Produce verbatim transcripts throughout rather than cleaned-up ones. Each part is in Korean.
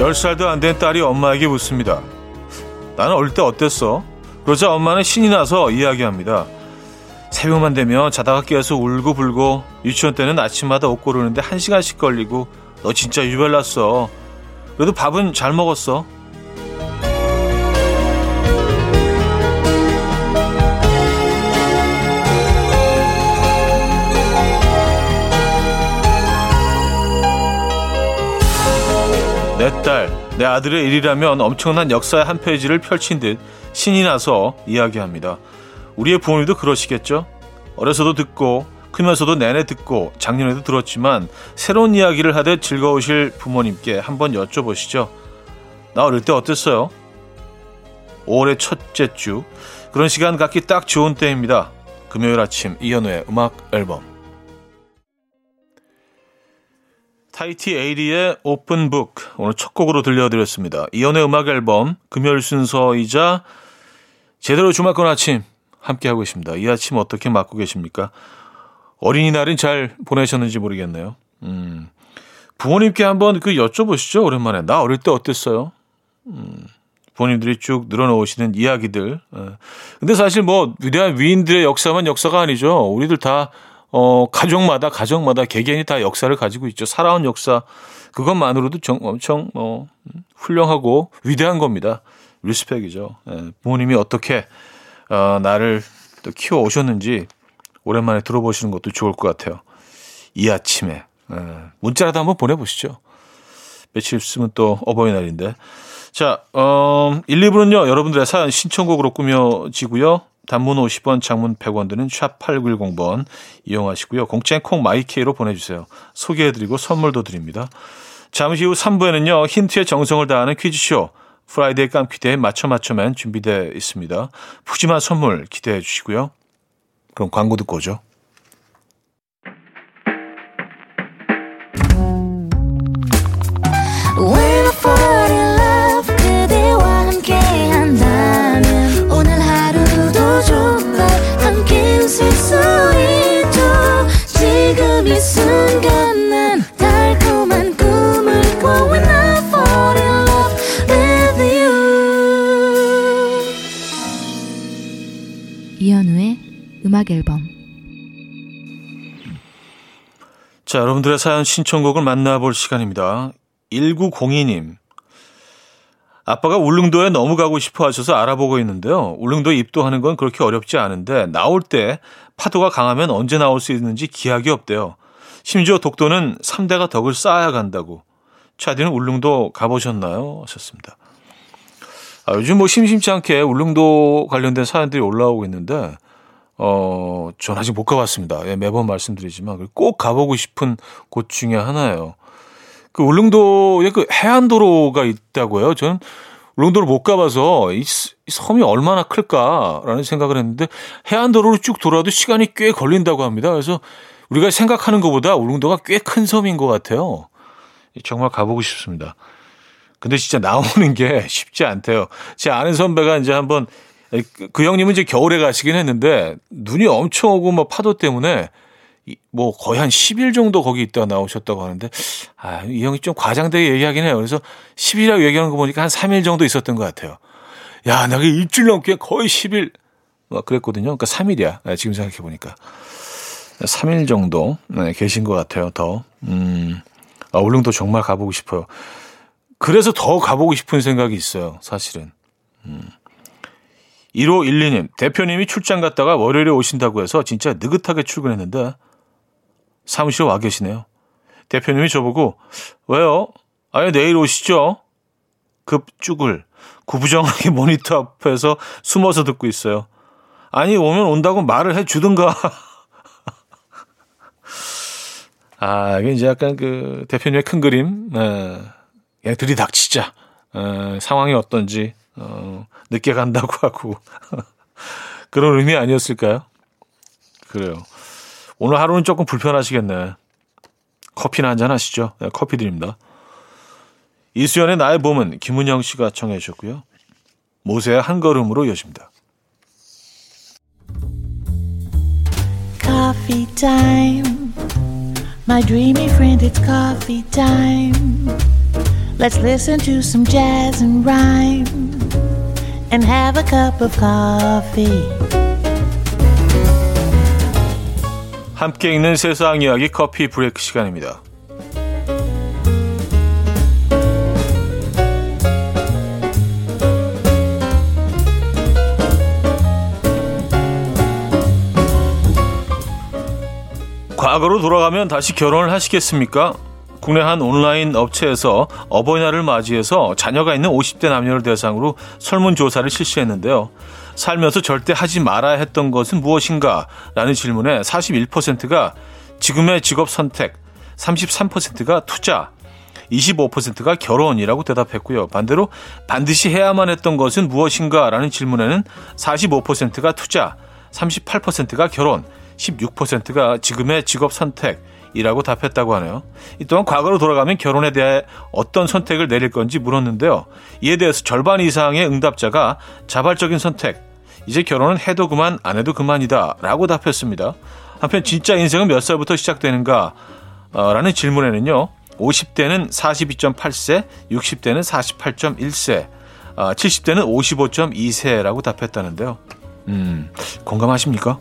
열 살도 안 된 딸이 엄마에게 묻습니다. 나는 어릴 때 어땠어? 그러자 엄마는 신이 나서 이야기합니다. 새벽만 되면 자다가 깨서 울고 불고, 유치원 때는 아침마다 옷 고르는데 한 시간씩 걸리고, 너 진짜 유별났어. 그래도 밥은 잘 먹었어. 내 딸, 내 아들의 일이라면 엄청난 역사의 한 페이지를 펼친 듯 신이 나서 이야기합니다. 우리의 부모님도 그러시겠죠? 어려서도 듣고 크면서도 내내 듣고 작년에도 들었지만 새로운 이야기를 하듯 즐거우실 부모님께 한번 여쭤보시죠. 나 어릴 때 어땠어요? 오월의 첫째 주, 그런 시간 갖기 딱 좋은 때입니다. 금요일 아침 이현우의 음악 앨범. 타이티 에이리의 오픈북, 오늘 첫 곡으로 들려드렸습니다. 이현우의 음악 앨범 금요일 순서이자 제대로 주말권 아침 함께하고 있습니다. 이 아침 어떻게 맞고 계십니까? 어린이날은 잘 보내셨는지 모르겠네요. 음, 부모님께 한번 그 여쭤보시죠. 오랜만에. 나 어릴 때 어땠어요? 음, 부모님들이 쭉 늘어놓으시는 이야기들. 예. 근데 사실 뭐 위대한 위인들의 역사만 역사가 아니죠. 우리들 다 어, 가정마다 가정마다 개개인이 다 역사를 가지고 있죠. 살아온 역사. 그것만으로도 정, 엄청 어, 훌륭하고 위대한 겁니다. 리스펙이죠. 예. 부모님이 어떻게 어, 나를 또 키워 오셨는지 오랜만에 들어보시는 것도 좋을 것 같아요. 이 아침에 에, 문자라도 한번 보내보시죠. 며칠 있으면 또 어버이날인데. 자, 어, 일, 이 부는요. 여러분들의 사연 신청곡으로 꾸며지고요. 단문 오십 원, 장문 백 원 드는 샵 팔구일공 번 이용하시고요. 공짜인 콩 마이케이로 보내주세요. 소개해드리고 선물도 드립니다. 잠시 후 삼 부에는요. 힌트의 정성을 다하는 퀴즈쇼. 프라이데이 깜퀴대에 맞춰 맞춰맨 준비되어 있습니다. 푸짐한 선물 기대해 주시고요. 그럼 광고 듣고 오죠. 이현우의 음악 앨범. 자, 여러분들의 사연 신청곡을 만나볼 시간입니다. 일구공이 님. 아빠가 울릉도에 너무 가고 싶어 하셔서 알아보고 있는데요. 울릉도에 입도하는 건 그렇게 어렵지 않은데 나올 때 파도가 강하면 언제 나올 수 있는지 기약이 없대요. 심지어 독도는 삼 대가 덕을 쌓아야 간다고. 차디는 울릉도 가보셨나요? 하셨습니다. 아, 요즘 뭐 심심치 않게 울릉도 관련된 사연들이 올라오고 있는데, 어, 전 아직 못 가봤습니다. 예, 매번 말씀드리지만 꼭 가보고 싶은 곳 중에 하나예요. 그 울릉도에 그 해안도로가 있다고요. 저는 울릉도를 못 가봐서 이 섬이 얼마나 클까라는 생각을 했는데 해안도로를 쭉 돌아도 시간이 꽤 걸린다고 합니다. 그래서 우리가 생각하는 것보다 울릉도가 꽤 큰 섬인 것 같아요. 정말 가보고 싶습니다. 근데 진짜 나오는 게 쉽지 않대요. 제 아는 선배가 이제 한번, 그 형님은 이제 겨울에 가시긴 했는데, 눈이 엄청 오고 막 파도 때문에, 뭐 거의 한 십 일 정도 거기 있다가 나오셨다고 하는데, 아, 이 형이 좀 과장되게 얘기하긴 해요. 그래서 십 일이라고 얘기하는 거 보니까 한 삼 일 정도 있었던 것 같아요. 야, 나 일주일 넘게 거의 십 일, 막 그랬거든요. 그러니까 삼 일이야. 지금 생각해보니까. 삼 일 정도 계신 것 같아요, 더. 음, 아, 울릉도 정말 가보고 싶어요. 그래서 더 가보고 싶은 생각이 있어요, 사실은. 음. 일오일이 님, 대표님이 출장 갔다가 월요일에 오신다고 해서 진짜 느긋하게 출근했는데 사무실에 와 계시네요. 대표님이 저보고, 왜요? 아니, 내일 오시죠? 급죽을 구부정하게 모니터 앞에서 숨어서 듣고 있어요. 아니, 오면 온다고 말을 해주든가. 아, 이게 이제 약간 그 대표님의 큰 그림. 네. 예, 들이닥치자. 어, 상황이 어떤지 어, 늦게 간다고 하고 그런 의미 아니었을까요? 그래요. 오늘 하루는 조금 불편하시겠네. 커피나 한잔 하시죠. 네, 커피 드립니다. 이수연의 나의 봄은 김은영 씨가 청해 주셨고요. 모세의 한 걸음으로 이어집니다. Coffee time. My dreamy friend, it's coffee time. Let's listen to some jazz and rhyme and have a cup of coffee. 함께 읽는 세상 이야기 커피 브레이크 시간입니다. 과거로 돌아가면 다시 결혼을 하시겠습니까? 국내 한 온라인 업체에서 어버이날을 맞이해서 자녀가 있는 오십 대 남녀를 대상으로 설문조사를 실시했는데요. 살면서 절대 하지 말아야 했던 것은 무엇인가? 라는 질문에 사십일 퍼센트가 지금의 직업 선택, 삼십삼 퍼센트가 투자, 이십오 퍼센트가 결혼이라고 대답했고요. 반대로 반드시 해야만 했던 것은 무엇인가? 라는 질문에는 사십오 퍼센트가 투자, 삼십팔 퍼센트가 결혼, 십육 퍼센트가 지금의 직업 선택이라고 답했다고 하네요. 또한 과거로 돌아가면 결혼에 대해 어떤 선택을 내릴 건지 물었는데요. 이에 대해서 절반 이상의 응답자가 자발적인 선택, 이제 결혼은 해도 그만 안 해도 그만이다 라고 답했습니다. 한편 진짜 인생은 몇 살부터 시작되는가 라는 질문에는요. 오십 대는 사십이 점 팔 세, 육십 대는 사십팔 점 일 세, 칠십 대는 오십오 점 이 세라고 답했다는데요. 음, 공감하십니까?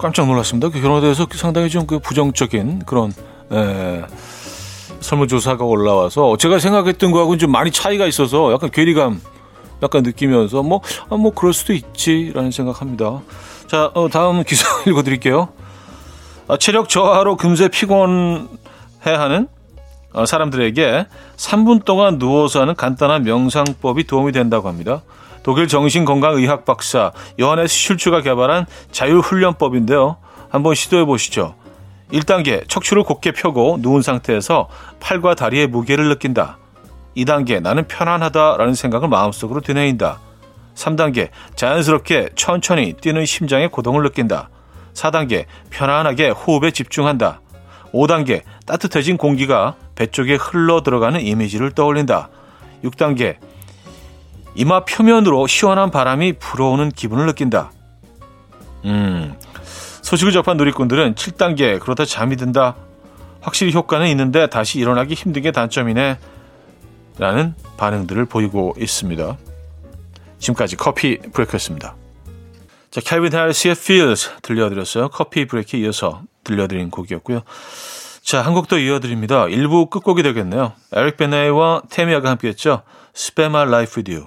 깜짝 놀랐습니다. 그 결혼에 대해서 상당히 좀 그 부정적인 그런 에, 설문조사가 올라와서 제가 생각했던 거하고는 좀 많이 차이가 있어서 약간 괴리감 약간 느끼면서 뭐, 아, 뭐 그럴 수도 있지라는 생각합니다. 자, 어, 다음 기사 읽어드릴게요. 아, 체력 저하로 금세 피곤해하는 어, 사람들에게 삼 분 동안 누워서 하는 간단한 명상법이 도움이 된다고 합니다. 독일 정신건강의학 박사 요하네스 슐츠가 개발한 자율훈련법인데요. 한번 시도해 보시죠. 일 단계 척추를 곧게 펴고 누운 상태에서 팔과 다리의 무게를 느낀다. 이 단계 나는 편안하다라는 생각을 마음속으로 되뇌인다. 삼 단계 자연스럽게 천천히 뛰는 심장의 고동을 느낀다. 사 단계 편안하게 호흡에 집중한다. 오 단계 따뜻해진 공기가 배 쪽에 흘러 들어가는 이미지를 떠올린다. 육 단계 이마 표면으로 시원한 바람이 불어오는 기분을 느낀다. 음, 소식을 접한 누리꾼들은 칠 단계 그러다 잠이 든다. 확실히 효과는 있는데 다시 일어나기 힘든 게 단점이네. 라는 반응들을 보이고 있습니다. 지금까지 커피 브레이크였습니다. 자, Calvin Harris의 Feels 들려드렸어요. 커피 브레이크에 이어서 들려드린 곡이었고요. 자, 한 곡도 이어드립니다. 일 부 끝곡이 되겠네요. 에릭 베네와 테미아가 함께했죠. Spend My Life With You.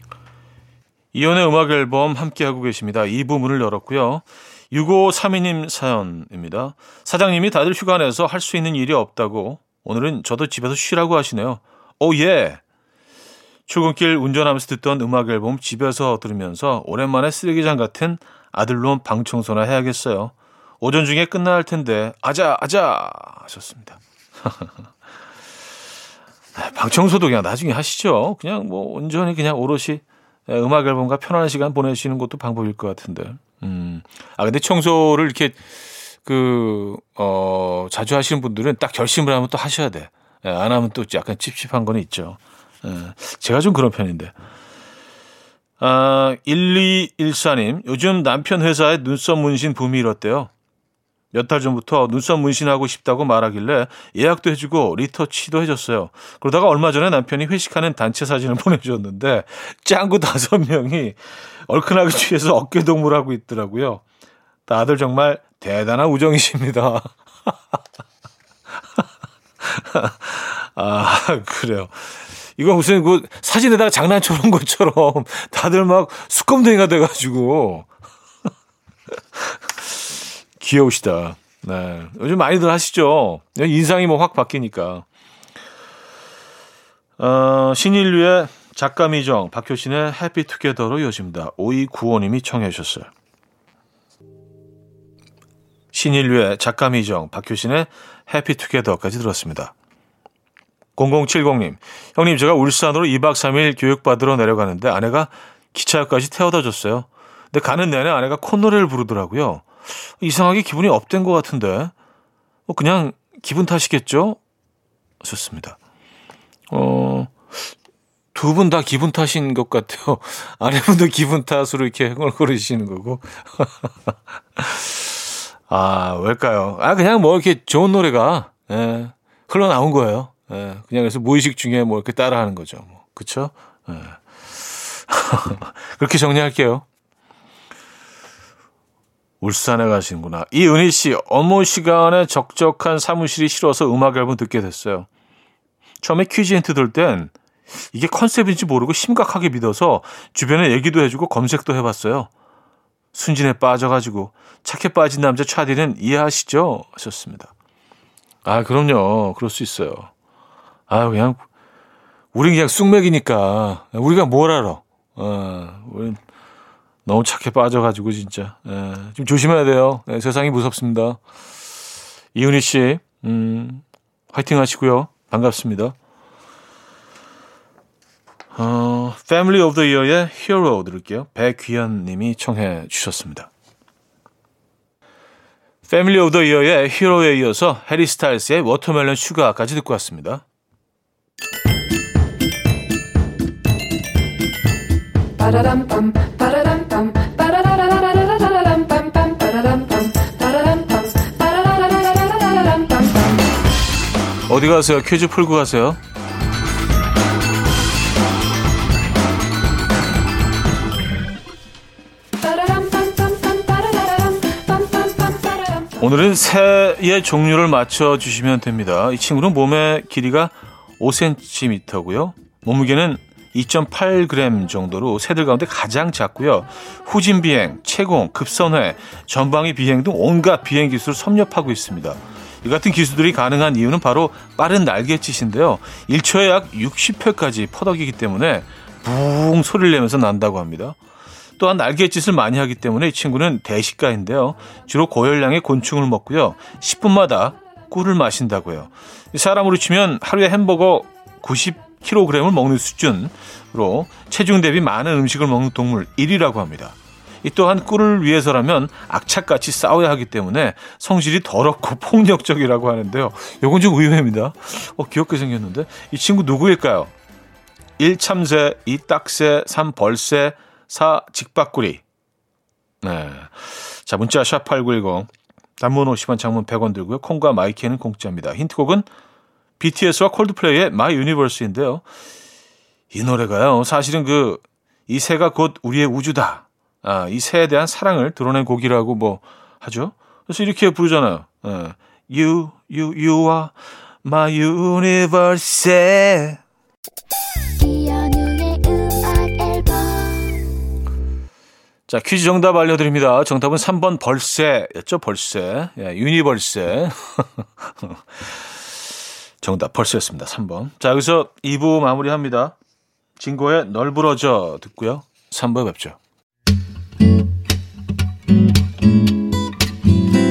이연의 음악 앨범 함께하고 계십니다. 이 부 문을 열었고요. 육오삼이 님 사연입니다. 사장님이 다들 휴가 내서 할 수 있는 일이 없다고 오늘은 저도 집에서 쉬라고 하시네요. 오 예! 출근길 운전하면서 듣던 음악 앨범 집에서 들으면서 오랜만에 쓰레기장 같은 아들놈 방 청소나 해야겠어요. 오전 중에 끝나야 할 텐데 아자 아자 하셨습니다. 방 청소도 그냥 나중에 하시죠. 그냥 뭐 온전히 그냥 오롯이 음악 앨범과 편안한 시간 보내시는 것도 방법일 것 같은데. 음. 아, 근데 청소를 이렇게, 그, 어, 자주 하시는 분들은 딱 결심을 하면 또 하셔야 돼. 예, 안 하면 또 약간 찝찝한 건 있죠. 예, 제가 좀 그런 편인데. 아, 일이일사 님, 요즘 남편 회사에 눈썹 문신 붐이 일었대요. 몇 달 전부터 눈썹 문신하고 싶다고 말하길래 예약도 해주고 리터치도 해줬어요. 그러다가 얼마 전에 남편이 회식하는 단체 사진을 보내주었는데 짱구 다섯 명이 얼큰하게 취해서 어깨동무하고 있더라고요. 다들 정말 대단한 우정이십니다. 아, 그래요. 이거 무슨 그 사진에다가 장난쳐놓은 것처럼 다들 막 수검댕이가 돼가지고. 귀여우시다. 네. 요즘 많이들 하시죠. 인상이 뭐 확 바뀌니까. 어, 신인류의 작가 미정, 박효신의 해피투게더로 이어집니다. 오이구오님이 청해 주셨어요. 신인류의 작가 미정, 박효신의 해피투게더까지 들었습니다. 공공칠공님, 형님 제가 울산으로 이박 삼일 교육받으러 내려가는데 아내가 기차역까지 태워다 줬어요. 근데 가는 내내 아내가 콧노래를 부르더라고요. 이상하게 기분이 업된 것 같은데 뭐 그냥 기분 탓이겠죠? 좋습니다. 어, 두 분 다 기분 탓인 것 같아요. 아내분도 기분 탓으로 이렇게 행을 고르시는 거고. 아, 왜일까요? 아, 그냥 뭐 이렇게 좋은 노래가, 예, 흘러나온 거예요. 예, 그냥 그래서 무의식 중에 뭐 이렇게 따라하는 거죠. 뭐. 그쵸? 예. 그렇게 정리할게요. 울산에 가시는구나. 이은희 씨, 업무 시간에 적적한 사무실이 싫어서 음악 앨범 듣게 됐어요. 처음에 퀴즈 힌트 들 땐 이게 컨셉인지 모르고 심각하게 믿어서 주변에 얘기도 해주고 검색도 해봤어요. 순진에 빠져가지고 착해 빠진 남자 차디는 이해하시죠? 하셨습니다. 아, 그럼요. 그럴 수 있어요. 아, 그냥 우린 그냥 쑥맥이니까 우리가 뭘 알아. 어, 우린 너무 착해 빠져가지고 진짜. 예, 좀 조심해야 돼요. 예, 세상이 무섭습니다. 이은희 씨, 음, 화이팅 하시고요. 반갑습니다. 어, Family of the Year의 Hero 들을게요. 백귀현 님이 청해 주셨습니다. Family of the Year의 Hero에 이어서 해리 스타일스의 워터멜론 슈가까지 듣고 왔습니다. 어디 가세요? 퀴즈 풀고 가세요. 오늘은 새의 종류를 맞춰주시면 됩니다. 이 친구는 몸의 길이가 오 센티미터고요. 몸무게는 이 점 팔 그램 정도로 새들 가운데 가장 작고요. 후진비행, 채공, 급선회, 전방위 비행 등 온갖 비행 기술을 섭렵하고 있습니다. 이 같은 기술들이 가능한 이유는 바로 빠른 날갯짓인데요. 일 초에 약 육십 회까지 퍼덕이기 때문에 붕 소리를 내면서 난다고 합니다. 또한 날갯짓을 많이 하기 때문에 이 친구는 대식가인데요. 주로 고열량의 곤충을 먹고요. 십 분마다 꿀을 마신다고 해요. 사람으로 치면 하루에 햄버거 구십 킬로그램을 먹는 수준으로 체중 대비 많은 음식을 먹는 동물 일 위라고 합니다. 이 또한 꿀을 위해서라면 악착같이 싸워야 하기 때문에 성질이 더럽고 폭력적이라고 하는데요. 요건 좀 의외입니다. 어, 귀엽게 생겼는데. 이 친구 누구일까요? 일. 참새, 이. 딱새, 삼. 벌새, 사. 직박구리. 네. 자, 문자 샵팔구일공. 단문 오십 원, 장문 백 원 들고요. 콩과 마이키는 공짜입니다. 힌트곡은 비티에스와 콜드플레이의 마이 유니버스인데요. 이 노래가요. 사실은 그 이 새가 곧 우리의 우주다. 아, 이 새에 대한 사랑을 드러낸 곡이라고 뭐 하죠. 그래서 이렇게 부르잖아요. 예. You, you, you are my universe. 이현우의 음악 앨범. 자, 퀴즈 정답 알려드립니다. 정답은 삼 번 벌새였죠. 벌새. 예, 유니벌새. 정답 벌새였습니다. 삼 번. 자, 여기서 이 부 마무리합니다. 진고의 널브러져 듣고요. 삼 부에 뵙죠.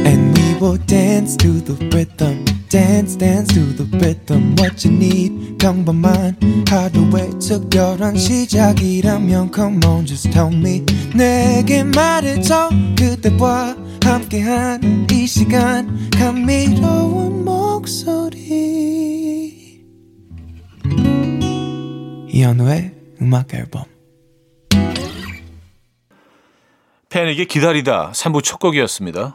And we will dance to the rhythm. Dance, dance to the rhythm. What you need, 평범한 하루의 특별한 시작이라면 come on, just tell me. 내게 말해줘 그대와 함께한 이 시간 감미로운 목소리. 이현우의 음악 앨범. 패닉의 기다리다 삼 부 첫 곡이었습니다.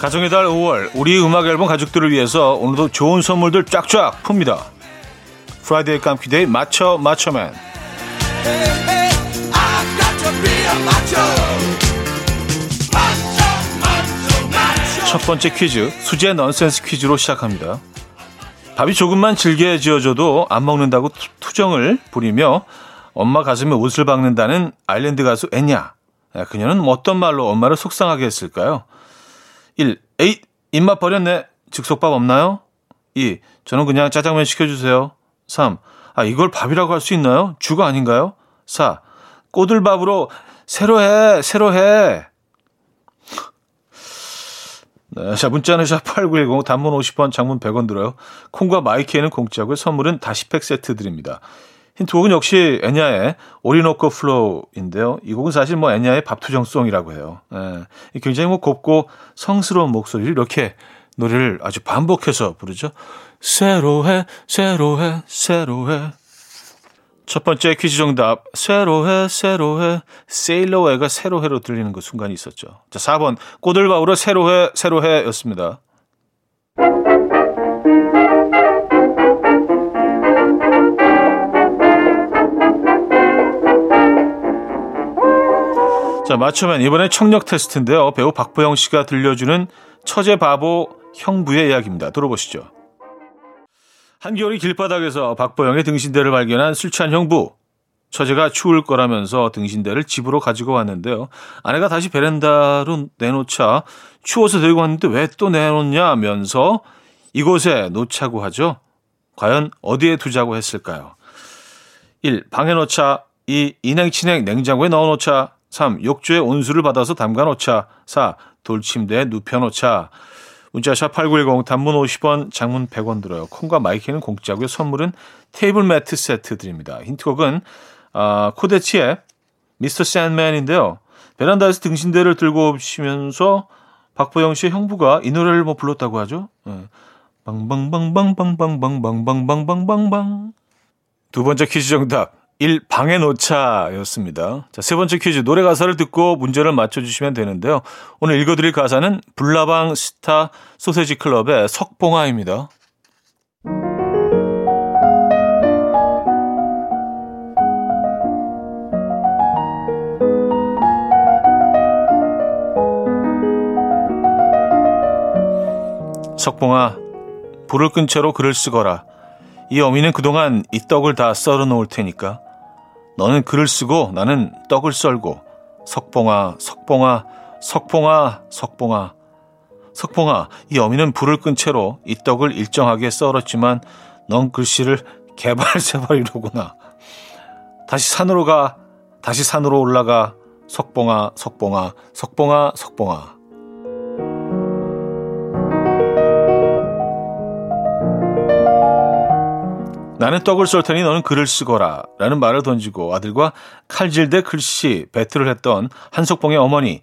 가정의 달 오월, 우리 음악 앨범 가족들을 위해서 오늘도 좋은 선물들 쫙쫙 풉니다. 프라이데이 깜키데이 마쳐 마쳐맨, 첫 번째 퀴즈, 수제 넌센스 퀴즈로 시작합니다. 밥이 조금만 질게 지어져도 안 먹는다고 투, 투정을 부리며 엄마 가슴에 옷을 박는다는 아일랜드 가수 에냐, 그녀는 어떤 말로 엄마를 속상하게 했을까요? 일. 에잇! 입맛 버렸네. 즉석밥 없나요? 이. 저는 그냥 짜장면 시켜주세요. 삼. 아, 이걸 밥이라고 할 수 있나요? 주가 아닌가요? 사. 꼬들밥으로 새로 해! 새로 해! 네, 자, 문자는 샵팔구일공, 단문 오십 원, 장문 백 원 들어요. 콩과 마이키에는 공짜고요. 선물은 다시팩 세트 드립니다. 힌트 곡은 역시 에냐의 오리노코 플로우인데요. 이 곡은 사실 뭐 에냐의 밥투정송이라고 해요. 예, 굉장히 뭐 곱고 성스러운 목소리를 이렇게 노래를 아주 반복해서 부르죠. 새로해, 새로해, 새로해. 첫 번째 퀴즈 정답, 새로해, 새로해, 세일러웨가 새로해로 들리는 그 순간이 있었죠. 자, 사 번 꼬들바울의 새로해, 새로해였습니다. 자, 맞춰면 이번에 청력 테스트인데요. 배우 박보영 씨가 들려주는 처제 바보 형부의 이야기입니다. 들어보시죠. 한겨울이 길바닥에서 박보영의 등신대를 발견한 술 취한 형부. 처제가 추울 거라면서 등신대를 집으로 가지고 왔는데요. 아내가 다시 베란다로 내놓자 추워서 들고 왔는데 왜 또 내놓냐면서 이곳에 놓자고 하죠. 과연 어디에 두자고 했을까요? 일. 방에 놓자. 이. 인행친행 냉장고에 넣어놓자. 삼. 욕조에 온수를 받아서 담가놓자. 사. 돌침대에 눕혀놓자. 문자샵 팔구일공, 단문 오십 원, 장문 백 원 들어요. 콩과 마이키는 공짜고요. 선물은 테이블 매트 세트 드립니다. 힌트곡은 아, 코데치의 미스터 샌드맨인데요. 베란다에서 등신대를 들고 오시면서 박보영 씨의 형부가 이 노래를 뭐 불렀다고 하죠. 네. 방방방방방방방방방방방방방. 두 번째 퀴즈 정답, 일. 방에 놓자였습니다. 자, 세 번째 퀴즈, 노래 가사를 듣고 문제를 맞춰주시면 되는데요. 오늘 읽어드릴 가사는 불나방 스타 소세지 클럽의 석봉아입니다. 석봉아, 불을 끈 채로 글을 쓰거라. 이 어미는 그동안 이 떡을 다 썰어 놓을 테니까. 너는 글을 쓰고 나는 떡을 썰고. 석봉아, 석봉아, 석봉아, 석봉아. 석봉아, 이 어미는 불을 끈 채로 이 떡을 일정하게 썰었지만 넌 글씨를 개발세발이로구나. 다시 산으로 가, 다시 산으로 올라가. 석봉아, 석봉아, 석봉아, 석봉아. 나는 떡을 썰 테니 너는 글을 쓰거라 라는 말을 던지고 아들과 칼질 대 글씨 배틀을 했던 한석봉의 어머니.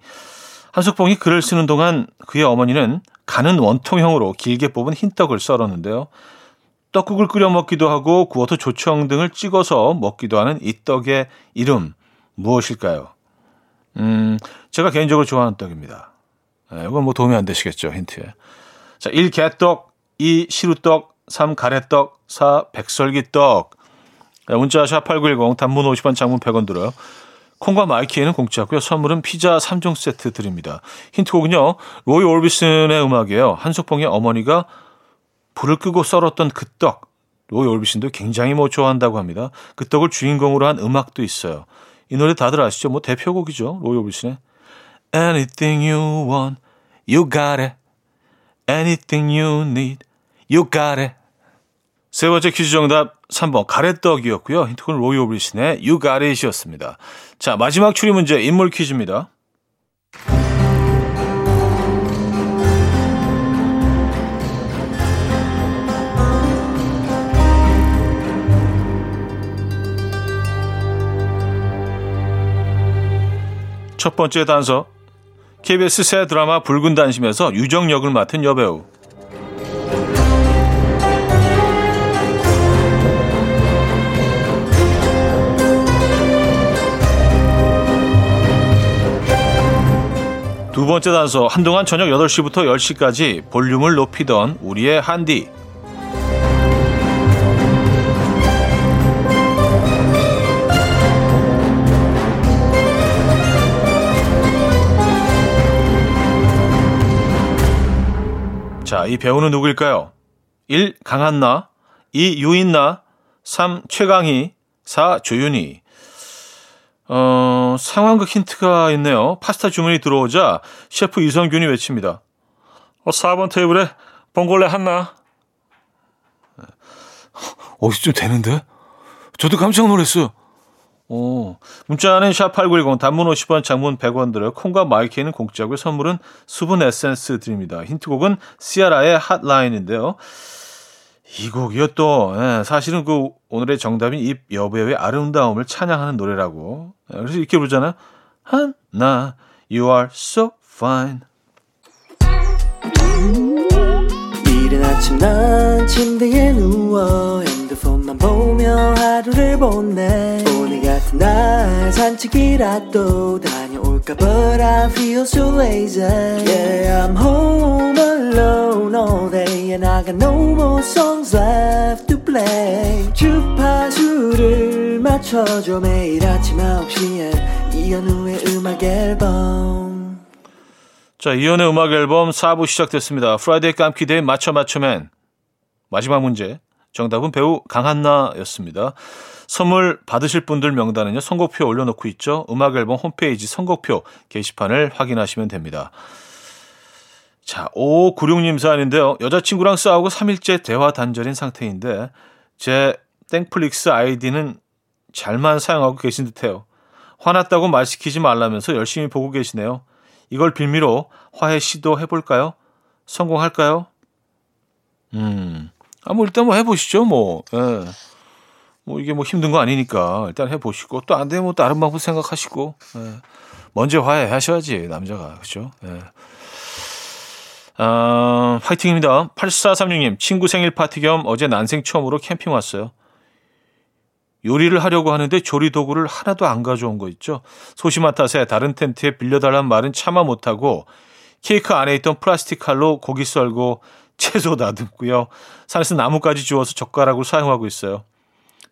한석봉이 글을 쓰는 동안 그의 어머니는 가는 원통형으로 길게 뽑은 흰떡을 썰었는데요. 떡국을 끓여 먹기도 하고 구워서 조청 등을 찍어서 먹기도 하는 이 떡의 이름 무엇일까요? 음, 제가 개인적으로 좋아하는 떡입니다. 네, 이건 뭐 도움이 안 되시겠죠, 힌트에. 자, 일. 개떡, 이. 시루떡, 삼. 가래떡, 사. 백설기떡. 네, 문자 샵 팔구일공, 단문 오십 원, 장문 백 원 들어요. 콩과 마이키에는 공짜고요. 선물은 피자 삼 종 세트 드립니다. 힌트곡은요, 로이 올비슨의 음악이에요. 한소풍의 어머니가 불을 끄고 썰었던 그 떡. 로이 올비슨도 굉장히 뭐 좋아한다고 합니다. 그 떡을 주인공으로 한 음악도 있어요. 이 노래 다들 아시죠? 뭐 대표곡이죠. 로이 올비슨의 Anything you want, you got it. Anything you need, you got it. 세 번째 퀴즈 정답 삼 번 가래떡이었고요. 힌트곡은 로이 올비슨의 You got it이었습니다. 자, 마지막 추리 문제 인물 퀴즈입니다. 첫 번째 단서, 케이비에스 새 드라마 붉은 단심에서 유정 역을 맡은 여배우. 두 번째 단서, 한동안 저녁 여덟 시부터 열 시까지 볼륨을 높이던 우리의 한디. 자, 이 배우는 누구일까요? 일. 강한나, 이. 유인나, 삼. 최강희, 사. 조윤희. 어, 상황극 힌트가 있네요. 파스타 주문이 들어오자 셰프 이성균이 외칩니다. 어, 사 번 테이블에 봉골레 한나. 어, 좀 되는데? 저도 깜짝 놀랐어요. 오, 문자는 샵 팔구일공, 단문 오십 원, 장문 백 원 들어요. 콩과 마이키는 공짜고요. 선물은 수분 에센스 드립니다. 힌트곡은 시아라의 핫라인인데요. 이 곡이요 또. 예, 사실은 그 오늘의 정답인 이 여배우의 아름다움을 찬양하는 노래라고. 예, 그래서 이렇게 부르잖아요. 한나, you are so fine. 이른 아침 난 침대에 누워 핸드폰만 보며 하루를 보내. 오늘 같은 날 산책이라도 다녀올까. But I feel so lazy. Yeah, I'm home alone all day and I got no more songs left to play. 주파수를 맞춰줘. 매일 아침 아홉 시에 이현우의 음악 앨범. 자, 이현우의 음악 앨범 사 부 시작됐습니다. 프라이데이 깜키데이 맞춰 맞춰맨. 마지막 문제 정답은 배우 강한나였습니다. 선물 받으실 분들 명단은요, 선곡표 올려놓고 있죠. 음악 앨범 홈페이지 선곡표 게시판을 확인하시면 됩니다. 자, 오구육 님 사연인데요. 여자친구랑 싸우고 삼 일째 대화 단절인 상태인데 제 땡플릭스 아이디는 잘만 사용하고 계신 듯해요. 화났다고 말 시키지 말라면서 열심히 보고 계시네요. 이걸 빌미로 화해 시도해볼까요? 성공할까요? 음... 아, 뭐, 일단 뭐 해보시죠, 뭐. 예. 뭐, 이게 뭐 힘든 거 아니니까 일단 해보시고, 또 안 되면 뭐 다른 방법 생각하시고, 예. 먼저 화해하셔야지, 남자가. 그죠? 예. 아, 화이팅입니다. 팔사삼육 님, 친구 생일 파티 겸 어제 난생 처음으로 캠핑 왔어요. 요리를 하려고 하는데 조리 도구를 하나도 안 가져온 거 있죠? 소심한 탓에 다른 텐트에 빌려달란 말은 참아 못하고, 케이크 안에 있던 플라스틱 칼로 고기 썰고, 채소 다듬고요. 산에서 나뭇가지 주워서 젓가락으로 사용하고 있어요.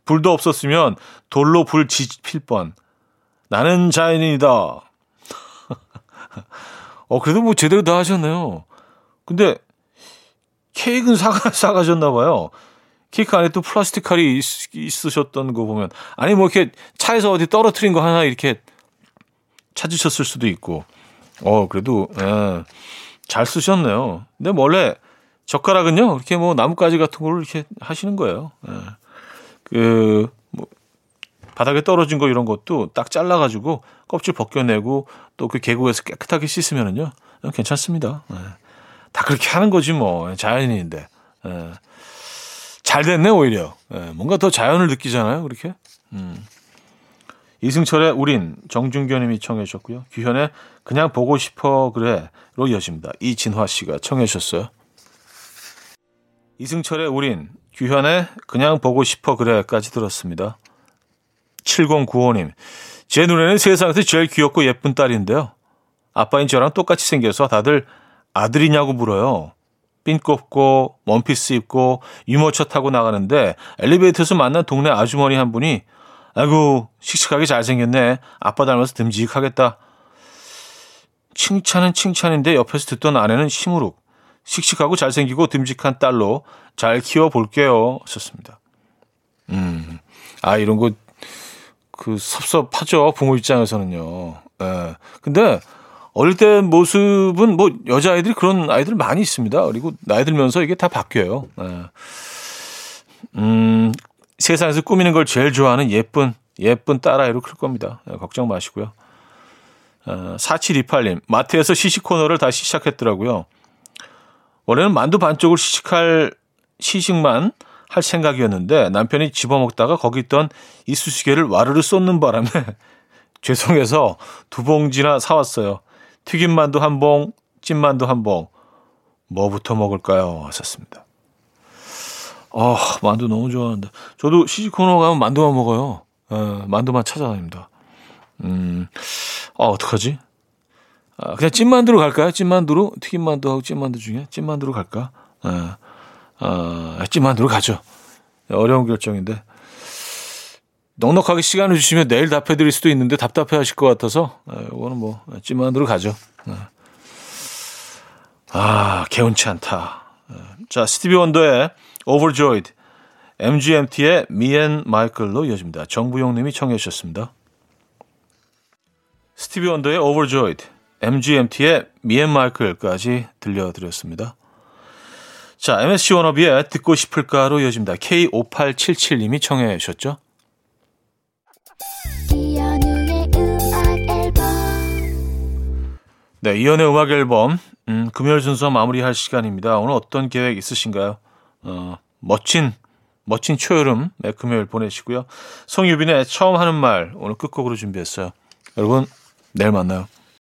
불도 없었으면 돌로 불 지필 뻔. 나는 자연인이다. 어, 그래도 뭐 제대로 다 하셨네요. 근데 케이크는 사가, 사가셨나 봐요. 케이크 안에 또 플라스틱 칼이 있, 있으셨던 거 보면. 아니 뭐 이렇게 차에서 어디 떨어뜨린 거 하나 이렇게 찾으셨을 수도 있고. 어, 그래도 에, 잘 쓰셨네요. 근데 뭐 원래 젓가락은요, 이렇게 뭐 나뭇가지 같은 걸로 이렇게 하시는 거예요. 예. 그, 뭐, 바닥에 떨어진 거 이런 것도 딱 잘라가지고 껍질 벗겨내고 또 그 계곡에서 깨끗하게 씻으면은요, 괜찮습니다. 예. 다 그렇게 하는 거지 뭐. 자연인인데. 예. 잘 됐네, 오히려. 예. 뭔가 더 자연을 느끼잖아요, 그렇게. 음. 이승철의 우린, 정준교님이 청해 주셨고요. 규현의 그냥 보고 싶어 그래로 이어집니다. 이진화 씨가 청해 주셨어요. 이승철의 우린, 규현의 그냥 보고 싶어 그래까지 들었습니다. 칠공구오 님, 제 눈에는 세상에서 제일 귀엽고 예쁜 딸인데요. 아빠인 저랑 똑같이 생겨서 다들 아들이냐고 물어요. 핀 꼽고 원피스 입고 유모차 타고 나가는데 엘리베이터에서 만난 동네 아주머니 한 분이 아이고 씩씩하게 잘생겼네. 아빠 닮아서 듬직하겠다. 칭찬은 칭찬인데 옆에서 듣던 아내는 시무룩. 씩씩하고 잘생기고 듬직한 딸로 잘 키워볼게요. 썼습니다. 음, 아 이런 거 그 섭섭하죠. 부모 입장에서는요. 예. 근데 어릴 때 모습은 뭐 여자아이들이 그런 아이들 많이 있습니다. 그리고 나이 들면서 이게 다 바뀌어요. 네. 음, 세상에서 꾸미는 걸 제일 좋아하는 예쁜 예쁜 딸아이로 클 겁니다. 네, 걱정 마시고요. 어, 사칠이팔 님, 마트에서 시식 코너를 다시 시작했더라고요. 원래는 만두 반쪽을 시식할 시식만 할 생각이었는데 남편이 집어먹다가 거기 있던 이쑤시개를 와르르 쏟는 바람에 죄송해서 두 봉지나 사왔어요. 튀김만두 한 봉, 찐만두 한 봉. 뭐부터 먹을까요? 하셨습니다. 아, 만두 너무 좋아하는데. 저도 시식 코너 가면 만두만 먹어요. 에, 만두만 찾아다닙니다. 음, 아, 어떡하지? 아, 그냥 찐만두로 갈까요? 찐만두로? 튀김만두하고 찐만두 중에? 찐만두로 갈까? 에, 아, 찐만두로 가죠. 어려운 결정인데. 넉넉하게 시간을 주시면 내일 답해드릴 수도 있는데 답답해하실 것 같아서 이거는 뭐 찜만으로 가죠. 아, 개운치 않다. 자, 스티비 원더의 Overjoyed, 엠지엠티의 Me and Michael로 이어집니다. 정부용님이 청해 주셨습니다. 스티비 원더의 Overjoyed, 엠지엠티의 Me and Michael까지 들려드렸습니다. 자, 엠에스씨 워너비의 듣고 싶을까로 이어집니다. 케이 오팔칠칠 님이 청해 주셨죠. 이현우의 음악 앨범. 네, 이현우의 음악 앨범. 음, 금요일 순서 마무리할 시간입니다. 오늘 어떤 계획 있으신가요? 어, 멋진 멋진 초여름의 금요일 보내시고요. 송유빈의 처음 하는 말 오늘 끝곡으로 준비했어요. 여러분, 내일 만나요.